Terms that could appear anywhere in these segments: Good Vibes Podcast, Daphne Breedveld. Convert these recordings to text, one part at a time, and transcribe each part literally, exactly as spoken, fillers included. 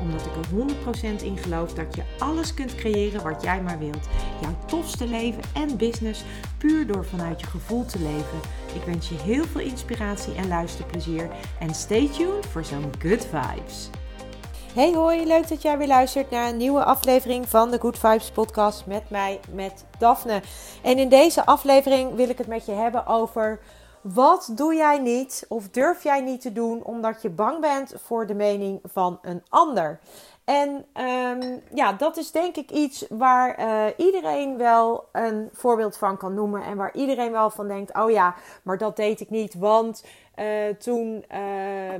Omdat ik er honderd procent in geloof dat je alles kunt creëren wat jij maar wilt. Jouw tofste leven en business puur door vanuit je gevoel te leven. Ik wens je heel veel inspiratie en luisterplezier. En stay tuned voor zo'n Good Vibes. Hey hoi, leuk dat jij weer luistert naar een nieuwe aflevering van de Good Vibes Podcast met mij, met Daphne. En in deze aflevering wil ik het met je hebben over... Wat doe jij niet of durf jij niet te doen omdat je bang bent voor de mening van een ander? En um, ja, dat is denk ik iets waar uh, iedereen wel een voorbeeld van kan noemen. En waar iedereen wel van denkt, oh ja, maar dat deed ik niet. Want uh, toen uh,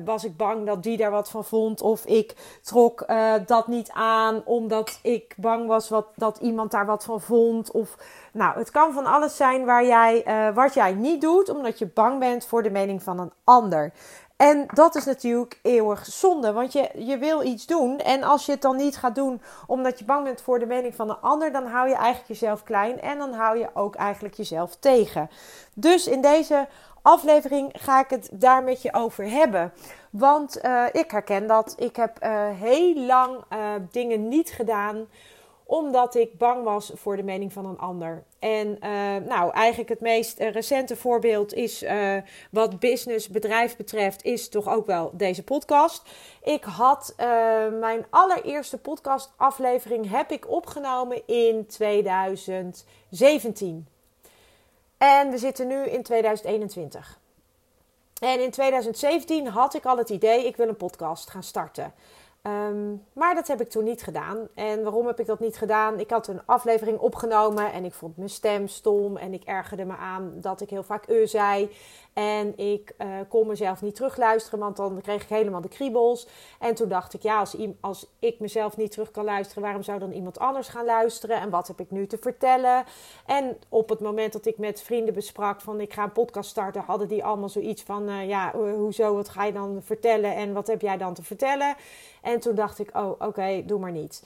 was ik bang dat die daar wat van vond. Of ik trok uh, dat niet aan omdat ik bang was wat, dat iemand daar wat van vond. Of nou, het kan van alles zijn waar jij, uh, wat jij niet doet omdat je bang bent voor de mening van een ander. En dat is natuurlijk eeuwig zonde, want je, je wil iets doen. En als je het dan niet gaat doen omdat je bang bent voor de mening van een ander... dan hou je eigenlijk jezelf klein en dan hou je ook eigenlijk jezelf tegen. Dus in deze aflevering ga ik het daar met je over hebben. Want uh, ik herken dat. Ik heb uh, heel lang uh, dingen niet gedaan... omdat ik bang was voor de mening van een ander. En uh, nou, eigenlijk het meest recente voorbeeld is... Uh, wat business, bedrijf betreft, is toch ook wel deze podcast. Ik had uh, mijn allereerste podcastaflevering... heb ik opgenomen in twintig zeventien. En we zitten nu in twintig eenentwintig. En in twintig zeventien had ik al het idee... ik wil een podcast gaan starten... Um, maar dat heb ik toen niet gedaan. En waarom heb ik dat niet gedaan? Ik had een aflevering opgenomen en ik vond mijn stem stom. En ik ergerde me aan dat ik heel vaak eu zei. En ik uh, kon mezelf niet terugluisteren, want dan kreeg ik helemaal de kriebels. En toen dacht ik, ja, als, als ik mezelf niet terug kan luisteren... waarom zou dan iemand anders gaan luisteren? En wat heb ik nu te vertellen? En op het moment dat ik met vrienden besprak van ik ga een podcast starten... hadden die allemaal zoiets van, uh, ja, hoezo, wat ga je dan vertellen? En wat heb jij dan te vertellen? En toen dacht ik, oh, oké, okay, doe maar niet.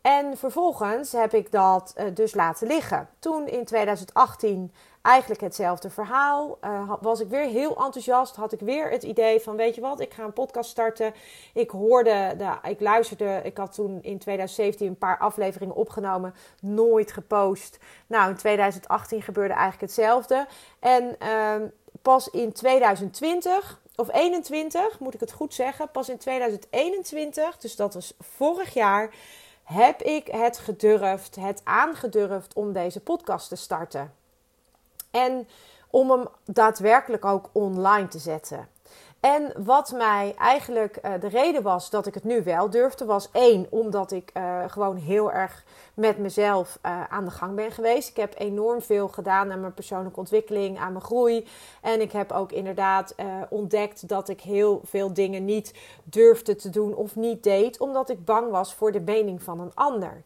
En vervolgens heb ik dat uh, dus laten liggen. Toen in twintig achttien... Eigenlijk hetzelfde verhaal. Uh, was ik weer heel enthousiast. Had ik weer het idee van, weet je wat, ik ga een podcast starten. Ik hoorde, de, ik luisterde, ik had toen in twintig zeventien een paar afleveringen opgenomen. Nooit gepost. Nou, in twintig achttien gebeurde eigenlijk hetzelfde. En uh, pas in twintig twintig, of eenentwintig, moet ik het goed zeggen. Pas in twintig eenentwintig, dus dat was vorig jaar, heb ik het gedurfd, het aangedurfd om deze podcast te starten. En om hem daadwerkelijk ook online te zetten. En wat mij eigenlijk uh, de reden was dat ik het nu wel durfde... was één, omdat ik uh, gewoon heel erg met mezelf uh, aan de gang ben geweest. Ik heb enorm veel gedaan aan mijn persoonlijke ontwikkeling, aan mijn groei. En ik heb ook inderdaad uh, ontdekt dat ik heel veel dingen niet durfde te doen of niet deed... omdat ik bang was voor de mening van een ander.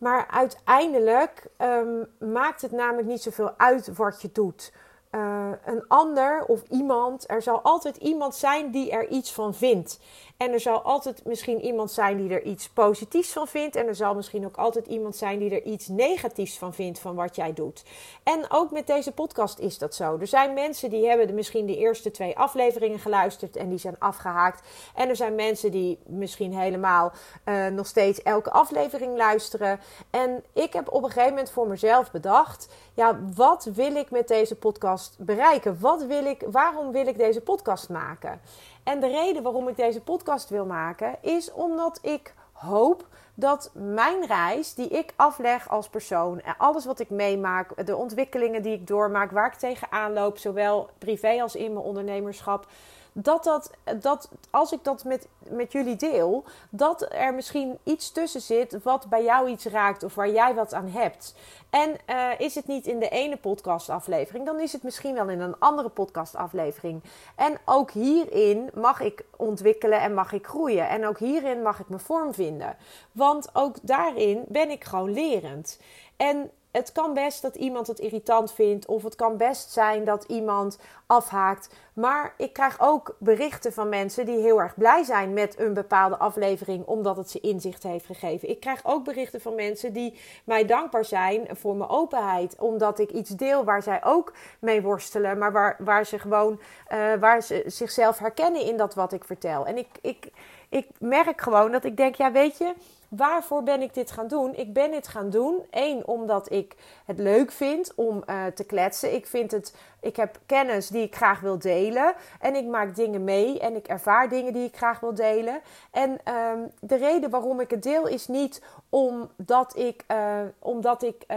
Maar uiteindelijk um, maakt het namelijk niet zoveel uit wat je doet. Uh, een ander of iemand, er zal altijd iemand zijn die er iets van vindt. En er zal altijd misschien iemand zijn die er iets positiefs van vindt. En er zal misschien ook altijd iemand zijn die er iets negatiefs van vindt van wat jij doet. En ook met deze podcast is dat zo. Er zijn mensen die hebben misschien de eerste twee afleveringen geluisterd en die zijn afgehaakt. En er zijn mensen die misschien helemaal uh, nog steeds elke aflevering luisteren. En ik heb op een gegeven moment voor mezelf bedacht, ja, wat wil ik met deze podcast bereiken? Wat wil ik, waarom wil ik deze podcast maken? En de reden waarom ik deze podcast wil maken is omdat ik hoop dat mijn reis die ik afleg als persoon... en alles wat ik meemaak, de ontwikkelingen die ik doormaak... waar ik tegenaan loop, zowel privé als in mijn ondernemerschap... dat, dat, dat als ik dat met, met jullie deel... dat er misschien iets tussen zit wat bij jou iets raakt... of waar jij wat aan hebt... En uh, is het niet in de ene podcastaflevering, dan is het misschien wel in een andere podcastaflevering. En ook hierin mag ik ontwikkelen en mag ik groeien. En ook hierin mag ik mijn vorm vinden. Want ook daarin ben ik gewoon lerend. En het kan best dat iemand het irritant vindt. Of het kan best zijn dat iemand afhaakt. Maar ik krijg ook berichten van mensen die heel erg blij zijn met een bepaalde aflevering. Omdat het ze inzicht heeft gegeven. Ik krijg ook berichten van mensen die mij dankbaar zijn voor mijn openheid. Omdat ik iets deel waar zij ook mee worstelen. Maar waar, waar ze gewoon uh, waar ze zichzelf herkennen in dat wat ik vertel. En ik, ik, ik merk gewoon dat ik denk, ja weet je... Waarvoor ben ik dit gaan doen? Ik ben dit gaan doen. Eén, omdat ik het leuk vind om uh, te kletsen. Ik vind het, ik heb kennis die ik graag wil delen. En ik maak dingen mee. En ik ervaar dingen die ik graag wil delen. En um, de reden waarom ik het deel is niet omdat ik... Uh, omdat ik uh,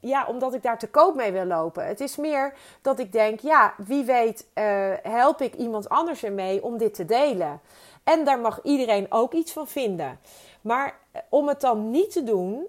Ja, omdat ik daar te koop mee wil lopen. Het is meer dat ik denk, ja, wie weet uh, help ik iemand anders ermee om dit te delen. En daar mag iedereen ook iets van vinden. Maar om het dan niet te doen,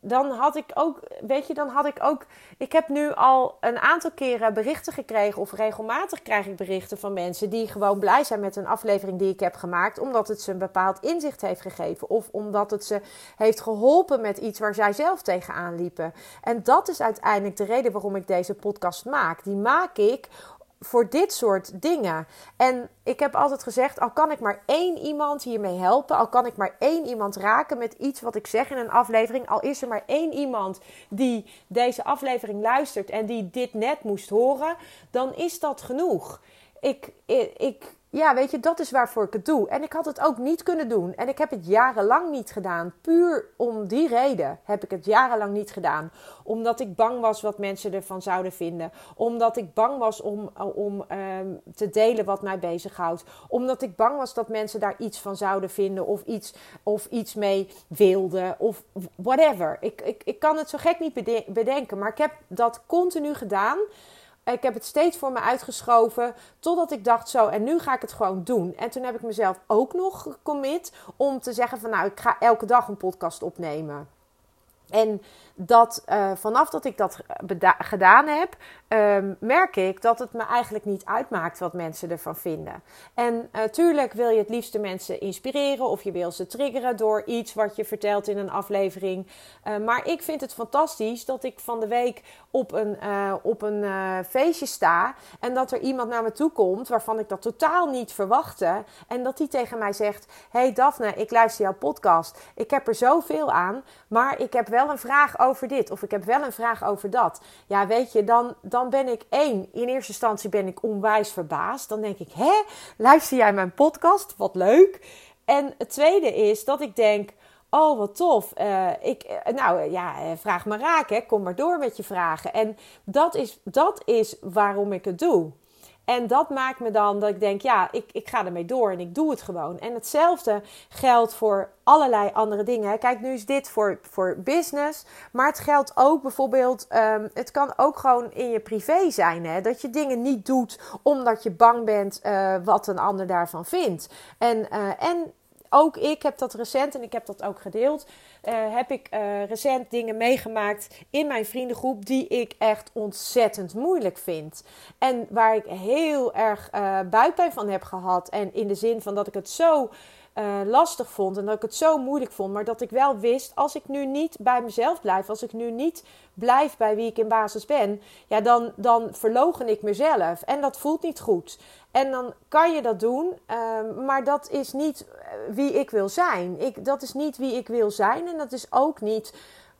dan had ik ook, weet je, dan had ik ook... Ik heb nu al een aantal keren berichten gekregen, of regelmatig krijg ik berichten van mensen die gewoon blij zijn met een aflevering die ik heb gemaakt, omdat het ze een bepaald inzicht heeft gegeven. Of omdat het ze heeft geholpen met iets waar zij zelf tegenaan liepen. En dat is uiteindelijk de reden waarom ik deze podcast maak. Die maak ik voor dit soort dingen. En ik heb altijd gezegd, al kan ik maar één iemand hiermee helpen, al kan ik maar één iemand raken met iets wat ik zeg in een aflevering, al is er maar één iemand die deze aflevering luistert en die dit net moest horen, dan is dat genoeg. Ik, ik, ja, weet je, dat is waarvoor ik het doe. En ik had het ook niet kunnen doen. En ik heb het jarenlang niet gedaan. Puur om die reden heb ik het jarenlang niet gedaan. Omdat ik bang was wat mensen ervan zouden vinden. Omdat ik bang was om, om um, te delen wat mij bezighoudt. Omdat ik bang was dat mensen daar iets van zouden vinden. Of iets, of iets mee wilden. Of whatever. Ik, ik, ik kan het zo gek niet bedenken. Maar ik heb dat continu gedaan. Ik heb het steeds voor me uitgeschoven totdat ik dacht zo, en nu ga ik het gewoon doen. En toen heb ik mezelf ook nog gecommit om te zeggen van nou, ik ga elke dag een podcast opnemen. En dat uh, vanaf dat ik dat beda- gedaan heb, uh, merk ik dat het me eigenlijk niet uitmaakt wat mensen ervan vinden. En natuurlijk uh, wil je het liefst de mensen inspireren of je wil ze triggeren door iets wat je vertelt in een aflevering. Uh, maar ik vind het fantastisch dat ik van de week op een, uh, op een uh, feestje sta en dat er iemand naar me toe komt waarvan ik dat totaal niet verwachtte. En dat die tegen mij zegt, hey Daphne, ik luister jouw podcast. Ik heb er zoveel aan, maar ik heb wel wel een vraag over dit of ik heb wel een vraag over dat. Ja, weet je, dan, dan ben ik één. In eerste instantie ben ik onwijs verbaasd. Dan denk ik, hè, luister jij mijn podcast? Wat leuk. En het tweede is dat ik denk, oh, wat tof. Uh, ik, nou ja, vraag maar raak, hè. Kom maar door met je vragen. En dat is, dat is waarom ik het doe. En dat maakt me dan dat ik denk, ja, ik, ik ga ermee door en ik doe het gewoon. En hetzelfde geldt voor allerlei andere dingen. Kijk, nu is dit voor, voor business, maar het geldt ook bijvoorbeeld, um, het kan ook gewoon in je privé zijn. Hè? Dat je dingen niet doet omdat je bang bent uh, wat een ander daarvan vindt. En, uh, en ook ik heb dat recent, en ik heb dat ook gedeeld, uh, heb ik uh, recent dingen meegemaakt in mijn vriendengroep die ik echt ontzettend moeilijk vind. En waar ik heel erg uh, buikpijn van heb gehad. En in de zin van dat ik het zo Uh, lastig vond en dat ik het zo moeilijk vond, maar dat ik wel wist, als ik nu niet bij mezelf blijf, als ik nu niet blijf bij wie ik in basis ben, ja, dan, dan verlogen ik mezelf en dat voelt niet goed. En dan kan je dat doen, uh, maar dat is niet wie ik wil zijn. Ik, dat is niet wie ik wil zijn en dat is ook niet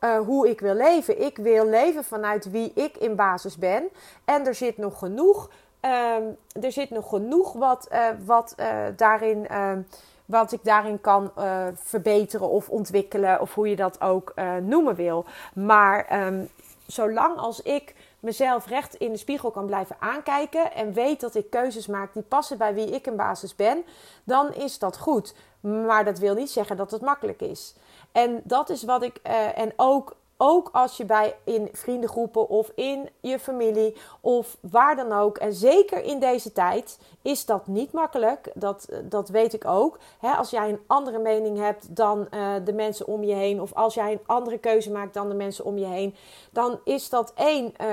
Uh, hoe ik wil leven. Ik wil leven vanuit wie ik in basis ben en er zit nog genoeg, uh, er zit nog genoeg wat, uh, wat uh, daarin Uh, wat ik daarin kan uh, verbeteren of ontwikkelen, of hoe je dat ook uh, noemen wil. Maar um, zolang als ik mezelf recht in de spiegel kan blijven aankijken en weet dat ik keuzes maak die passen bij wie ik in basis ben, dan is dat goed. Maar dat wil niet zeggen dat het makkelijk is. En dat is wat ik... Uh, en ook... Ook als je bij in vriendengroepen of in je familie of waar dan ook. En zeker in deze tijd is dat niet makkelijk. Dat, dat weet ik ook. He, als jij een andere mening hebt dan uh, de mensen om je heen. Of als jij een andere keuze maakt dan de mensen om je heen. Dan is dat één uh,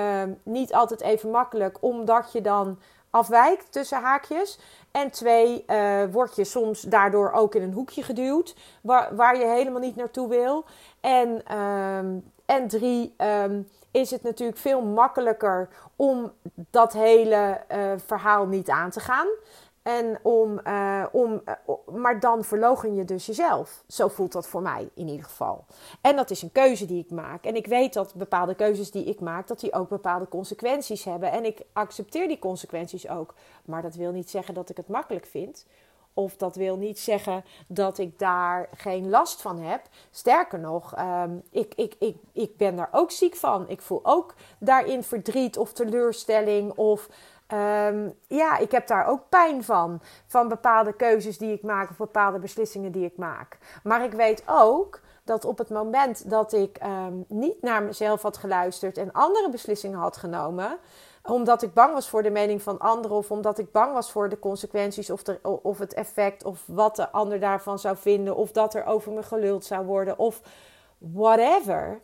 niet altijd even makkelijk. Omdat je dan afwijkt tussen haakjes. En twee, uh, word je soms daardoor ook in een hoekje geduwd waar, waar je helemaal niet naartoe wil. En, uh, En drie, um, is het natuurlijk veel makkelijker om dat hele uh, verhaal niet aan te gaan. En om, uh, om, uh, maar dan verloochen je dus jezelf. Zo voelt dat voor mij in ieder geval. En dat is een keuze die ik maak. En ik weet dat bepaalde keuzes die ik maak, dat die ook bepaalde consequenties hebben. En ik accepteer die consequenties ook. Maar dat wil niet zeggen dat ik het makkelijk vind. Of dat wil niet zeggen dat ik daar geen last van heb. Sterker nog, um, ik, ik, ik, ik ben daar ook ziek van. Ik voel ook daarin verdriet of teleurstelling of... Um, ja, ik heb daar ook pijn van. Van bepaalde keuzes die ik maak of bepaalde beslissingen die ik maak. Maar ik weet ook dat op het moment dat ik um, niet naar mezelf had geluisterd en andere beslissingen had genomen, omdat ik bang was voor de mening van anderen of omdat ik bang was voor de consequenties of, de, of het effect of wat de ander daarvan zou vinden of dat er over me geluld zou worden of whatever,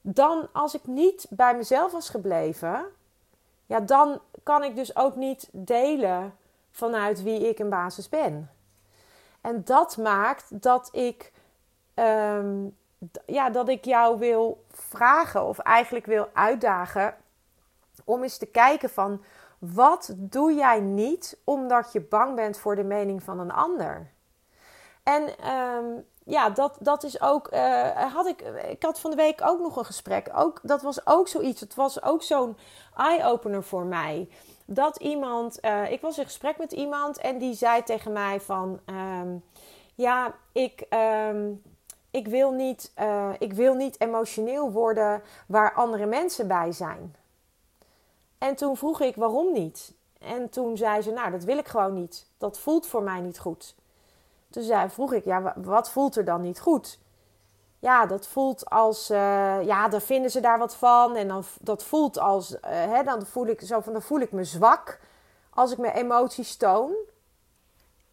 dan als ik niet bij mezelf was gebleven, ja, dan kan ik dus ook niet delen vanuit wie ik in basis ben. En dat maakt dat ik, um, d- ja, dat ik jou wil vragen of eigenlijk wil uitdagen om eens te kijken van wat doe jij niet omdat je bang bent voor de mening van een ander? En um, ja, dat, dat is ook, uh, had ik, ik had van de week ook nog een gesprek. Ook, dat was ook zoiets, het was ook zo'n eye-opener voor mij. Dat iemand, uh, ik was in gesprek met iemand en die zei tegen mij van, um, ja, ik, um, ik, wil niet, uh, ik wil niet emotioneel worden waar andere mensen bij zijn. En toen vroeg ik, waarom niet? En toen zei ze, nou, dat wil ik gewoon niet. Dat voelt voor mij niet goed. Toen zei, vroeg ik, ja, wat voelt er dan niet goed? Ja, dat voelt als, uh, ja, dan vinden ze daar wat van. En dan, dat voelt als, uh, hè, dan, voel ik, zo van, dan voel ik me zwak als ik mijn emoties toon.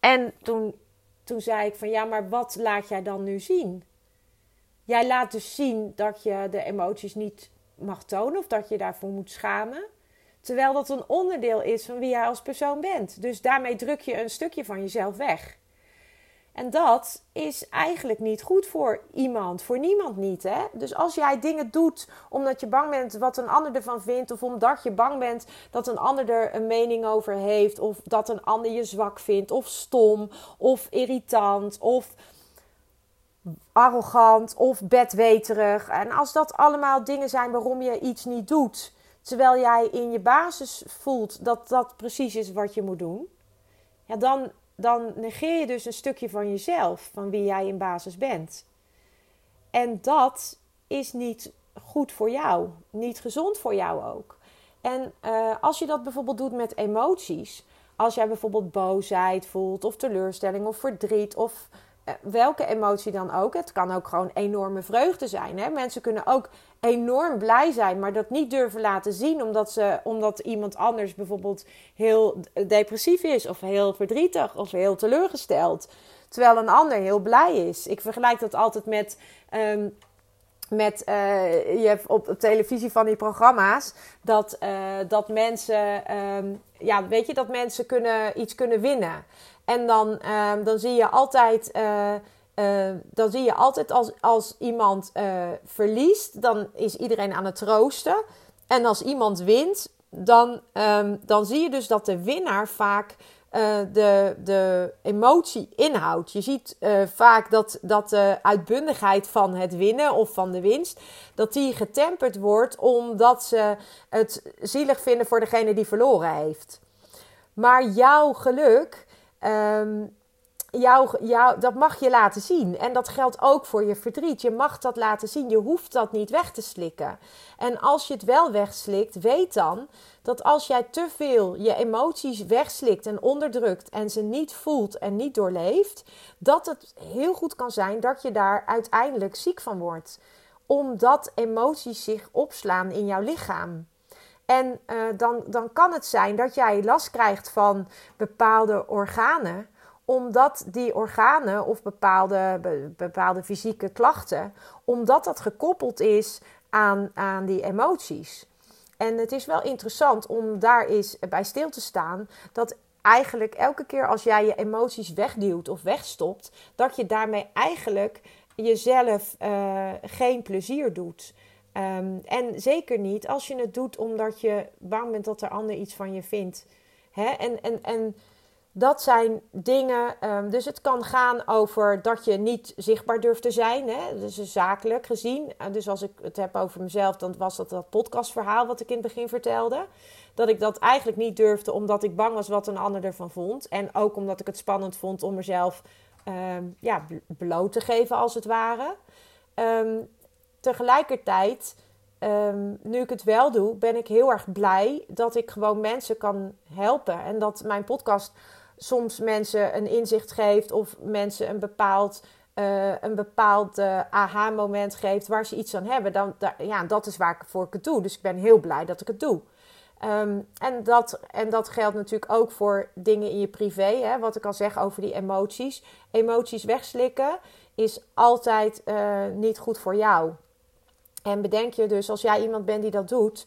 En toen, toen zei ik van, ja, maar wat laat jij dan nu zien? Jij laat dus zien dat je de emoties niet mag tonen of dat je daarvoor moet schamen. Terwijl dat een onderdeel is van wie jij als persoon bent. Dus daarmee druk je een stukje van jezelf weg. En dat is eigenlijk niet goed voor iemand, voor niemand niet, hè? Dus als jij dingen doet omdat je bang bent wat een ander ervan vindt, of omdat je bang bent dat een ander er een mening over heeft, of dat een ander je zwak vindt, of stom, of irritant, of arrogant, of bedweterig. En als dat allemaal dingen zijn waarom je iets niet doet, terwijl jij in je basis voelt dat dat precies is wat je moet doen, ja, dan... Dan negeer je dus een stukje van jezelf, van wie jij in basis bent. En dat is niet goed voor jou, niet gezond voor jou ook. En uh, als je dat bijvoorbeeld doet met emoties, als jij bijvoorbeeld boosheid voelt, of teleurstelling, of verdriet, of uh, welke emotie dan ook. Het kan ook gewoon enorme vreugde zijn, hè? Mensen kunnen ook enorm blij zijn, maar dat niet durven laten zien omdat, ze, omdat iemand anders bijvoorbeeld heel depressief is of heel verdrietig of heel teleurgesteld. Terwijl een ander heel blij is. Ik vergelijk dat altijd met... Um, met uh, je hebt op, op televisie van die programma's dat, uh, dat mensen... Um, ja, weet je, dat mensen kunnen, iets kunnen winnen. En dan, um, dan zie je altijd... Uh, Uh, dan zie je altijd als, als iemand uh, verliest, dan is iedereen aan het troosten. En als iemand wint, dan, um, dan zie je dus dat de winnaar vaak uh, de, de emotie inhoudt. Je ziet uh, vaak dat, dat de uitbundigheid van het winnen of van de winst, dat die getemperd wordt omdat ze het zielig vinden voor degene die verloren heeft. Maar jouw geluk... Um, Jou, jou, dat mag je laten zien. En dat geldt ook voor je verdriet. Je mag dat laten zien. Je hoeft dat niet weg te slikken. En als je het wel wegslikt, weet dan dat als jij te veel je emoties wegslikt en onderdrukt en ze niet voelt en niet doorleeft, dat het heel goed kan zijn dat je daar uiteindelijk ziek van wordt. Omdat emoties zich opslaan in jouw lichaam. En uh, dan, dan kan het zijn dat jij last krijgt van bepaalde organen, omdat die organen of bepaalde, be, bepaalde fysieke klachten, omdat dat gekoppeld is aan, aan die emoties. En het is wel interessant om daar eens bij stil te staan, dat eigenlijk elke keer als jij je emoties wegduwt of wegstopt, dat je daarmee eigenlijk jezelf uh, geen plezier doet. Um, en zeker niet als je het doet omdat je bang bent dat de ander iets van je vindt. Hè? En, en, en dat zijn dingen, um, dus het kan gaan over dat je niet zichtbaar durft te zijn. Hè? Dus zakelijk gezien. Uh, dus als ik het heb over mezelf, dan was dat dat podcastverhaal wat ik in het begin vertelde. Dat ik dat eigenlijk niet durfde omdat ik bang was wat een ander ervan vond. En ook omdat ik het spannend vond om mezelf um, ja, bloot te geven als het ware. Um, Tegelijkertijd, um, nu ik het wel doe, ben ik heel erg blij dat ik gewoon mensen kan helpen. En dat mijn podcast soms mensen een inzicht geeft of mensen een bepaald, uh, een bepaald uh, aha-moment geeft waar ze iets aan hebben. Dan, da, ja, dat is waar ik voor het doe. Dus ik ben heel blij dat ik het doe. Um, en, dat, en dat geldt natuurlijk ook voor dingen in je privé. Hè, wat ik al zeg over die emoties. Emoties wegslikken is altijd uh, niet goed voor jou. En bedenk je dus, als jij iemand bent die dat doet,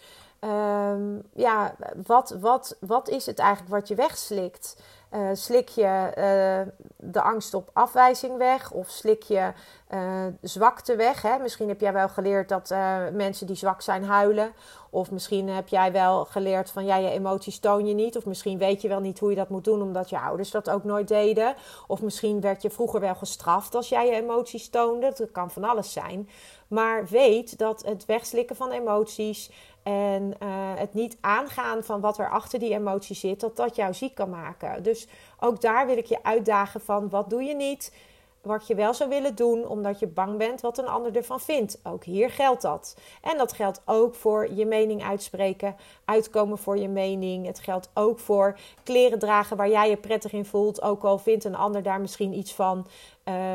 um, ja, wat, wat, wat is het eigenlijk wat je wegslikt? Uh, slik je uh, de angst op afwijzing weg of slik je uh, zwakte weg? Hè? Misschien heb jij wel geleerd dat uh, mensen die zwak zijn huilen. Of misschien heb jij wel geleerd van ja, je emoties toon je niet. Of misschien weet je wel niet hoe je dat moet doen omdat je ouders dat ook nooit deden. Of misschien werd je vroeger wel gestraft als jij je emoties toonde. Dat kan van alles zijn. Maar weet dat het wegslikken van emoties en uh, het niet aangaan van wat er achter die emotie zit, dat dat jou ziek kan maken. Dus ook daar wil ik je uitdagen van wat doe je niet, wat je wel zou willen doen, omdat je bang bent wat een ander ervan vindt. Ook hier geldt dat. En dat geldt ook voor je mening uitspreken, uitkomen voor je mening. Het geldt ook voor kleren dragen waar jij je prettig in voelt, ook al vindt een ander daar misschien iets van.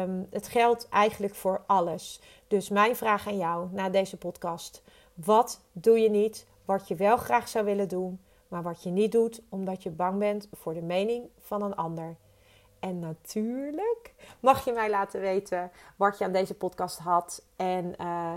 Um, het geldt eigenlijk voor alles. Dus mijn vraag aan jou na deze podcast: wat doe je niet, wat je wel graag zou willen doen, maar wat je niet doet omdat je bang bent voor de mening van een ander? En natuurlijk mag je mij laten weten wat je aan deze podcast had. En uh,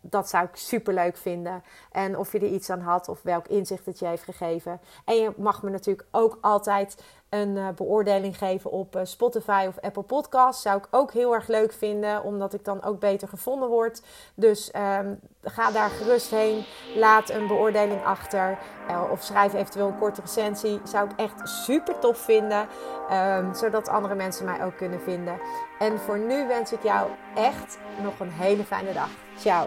dat zou ik superleuk vinden. En of je er iets aan had of welk inzicht het je heeft gegeven. En je mag me natuurlijk ook altijd een uh, beoordeling geven op uh, Spotify of Apple Podcasts. Zou ik ook heel erg leuk vinden, omdat ik dan ook beter gevonden word. Dus um, ga daar gerust heen. Laat een beoordeling achter. Uh, of schrijf eventueel een korte recensie. Zou ik echt super tof vinden. Um, zodat andere mensen mij ook kunnen vinden. En voor nu wens ik jou echt nog een hele fijne dag. Ciao!